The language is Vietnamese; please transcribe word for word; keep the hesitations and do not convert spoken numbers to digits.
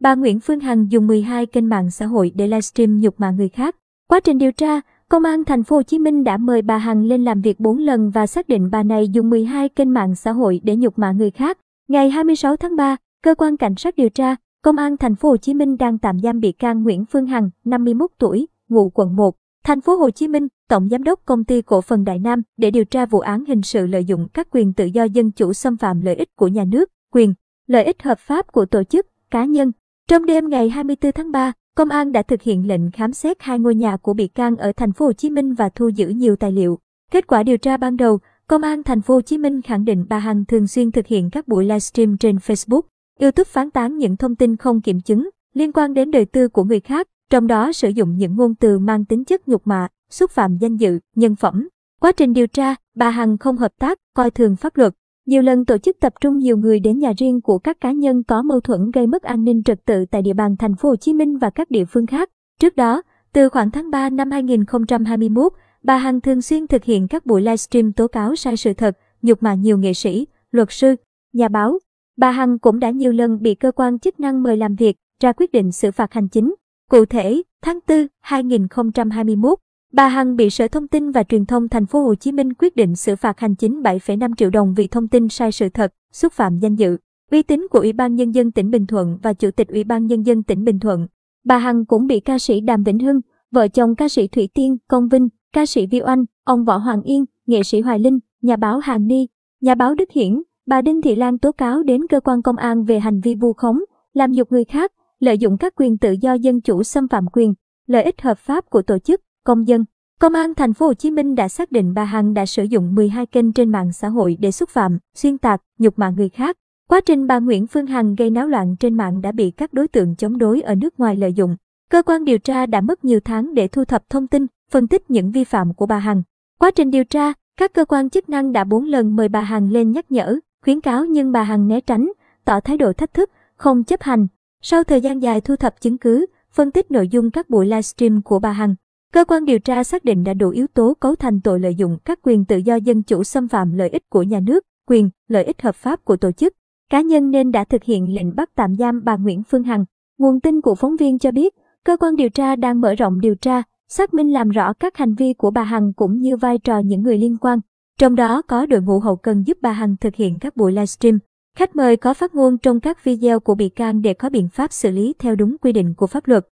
Bà Nguyễn Phương Hằng dùng mười hai kênh mạng xã hội để livestream nhục mạ người khác. Quá trình điều tra, Công an thành phố Hồ Chí Minh đã mời bà Hằng lên làm việc bốn lần và xác định bà này dùng mười hai kênh mạng xã hội để nhục mạ người khác. Ngày hai mươi sáu tháng ba, cơ quan cảnh sát điều tra, Công an thành phố Hồ Chí Minh đang tạm giam bị can Nguyễn Phương Hằng, năm mươi mốt tuổi, ngụ quận một, thành phố Hồ Chí Minh, tổng giám đốc công ty cổ phần Đại Nam để điều tra vụ án hình sự lợi dụng các quyền tự do dân chủ xâm phạm lợi ích của nhà nước, quyền, lợi ích hợp pháp của tổ chức, cá nhân. Trong đêm ngày hai mươi tư tháng ba, Công an đã thực hiện lệnh khám xét hai ngôi nhà của bị can ở thành phố Hồ Chí Minh và thu giữ nhiều tài liệu. Kết quả điều tra ban đầu, Công an thành phố Hồ Chí Minh khẳng định bà Hằng thường xuyên thực hiện các buổi livestream trên Facebook, YouTube phán tán những thông tin không kiểm chứng liên quan đến đời tư của người khác, trong đó sử dụng những ngôn từ mang tính chất nhục mạ, xúc phạm danh dự, nhân phẩm. Quá trình điều tra, bà Hằng không hợp tác, coi thường pháp luật, nhiều lần tổ chức tập trung nhiều người đến nhà riêng của các cá nhân có mâu thuẫn gây mất an ninh trật tự tại địa bàn thành phố Hồ Chí Minh và các địa phương khác. Trước đó, từ khoảng tháng ba năm hai nghìn không trăm hai mươi mốt, bà Hằng thường xuyên thực hiện các buổi livestream tố cáo sai sự thật, nhục mạ nhiều nghệ sĩ, luật sư, nhà báo. Bà Hằng cũng đã nhiều lần bị cơ quan chức năng mời làm việc, ra quyết định xử phạt hành chính. Cụ thể, tháng tư năm hai nghìn không trăm hai mươi mốt, bà Hằng bị Sở Thông tin và Truyền thông thành phố Hồ Chí Minh quyết định xử phạt hành chính bảy phẩy năm triệu đồng vì thông tin sai sự thật, xúc phạm danh dự, uy tín của Ủy ban Nhân dân tỉnh Bình Thuận và Chủ tịch Ủy ban Nhân dân tỉnh Bình Thuận. Bà Hằng cũng bị ca sĩ Đàm Vĩnh Hưng, vợ chồng ca sĩ Thủy Tiên, Công Vinh, ca sĩ Vy Oanh, ông Võ Hoàng Yên, nghệ sĩ Hoài Linh, nhà báo Hàn Nhi, nhà báo Đức Hiển, bà Đinh Thị Lan tố cáo đến cơ quan công an về hành vi vu khống, làm nhục người khác, lợi dụng các quyền tự do dân chủ xâm phạm quyền, lợi ích hợp pháp của tổ chức, công dân. Công an thành phố Hồ Chí Minh đã xác định bà Hằng đã sử dụng mười hai kênh trên mạng xã hội để xúc phạm, xuyên tạc, nhục mạ người khác. Quá trình bà Nguyễn Phương Hằng gây náo loạn trên mạng đã bị các đối tượng chống đối ở nước ngoài lợi dụng. Cơ quan điều tra đã mất nhiều tháng để thu thập thông tin, phân tích những vi phạm của bà Hằng. Quá trình điều tra, các cơ quan chức năng đã bốn lần mời bà Hằng lên nhắc nhở, khuyến cáo nhưng bà Hằng né tránh, tỏ thái độ thách thức, không chấp hành. Sau thời gian dài thu thập chứng cứ, phân tích nội dung các buổi livestream của bà Hằng, cơ quan điều tra xác định đã đủ yếu tố cấu thành tội lợi dụng các quyền tự do dân chủ xâm phạm lợi ích của nhà nước, quyền, lợi ích hợp pháp của tổ chức, cá nhân nên đã thực hiện lệnh bắt tạm giam bà Nguyễn Phương Hằng. Nguồn tin của phóng viên cho biết, cơ quan điều tra đang mở rộng điều tra, xác minh làm rõ các hành vi của bà Hằng cũng như vai trò những người liên quan, trong đó có đội ngũ hậu cần giúp bà Hằng thực hiện các buổi livestream. Khách mời có phát ngôn trong các video của bị can để có biện pháp xử lý theo đúng quy định của pháp luật.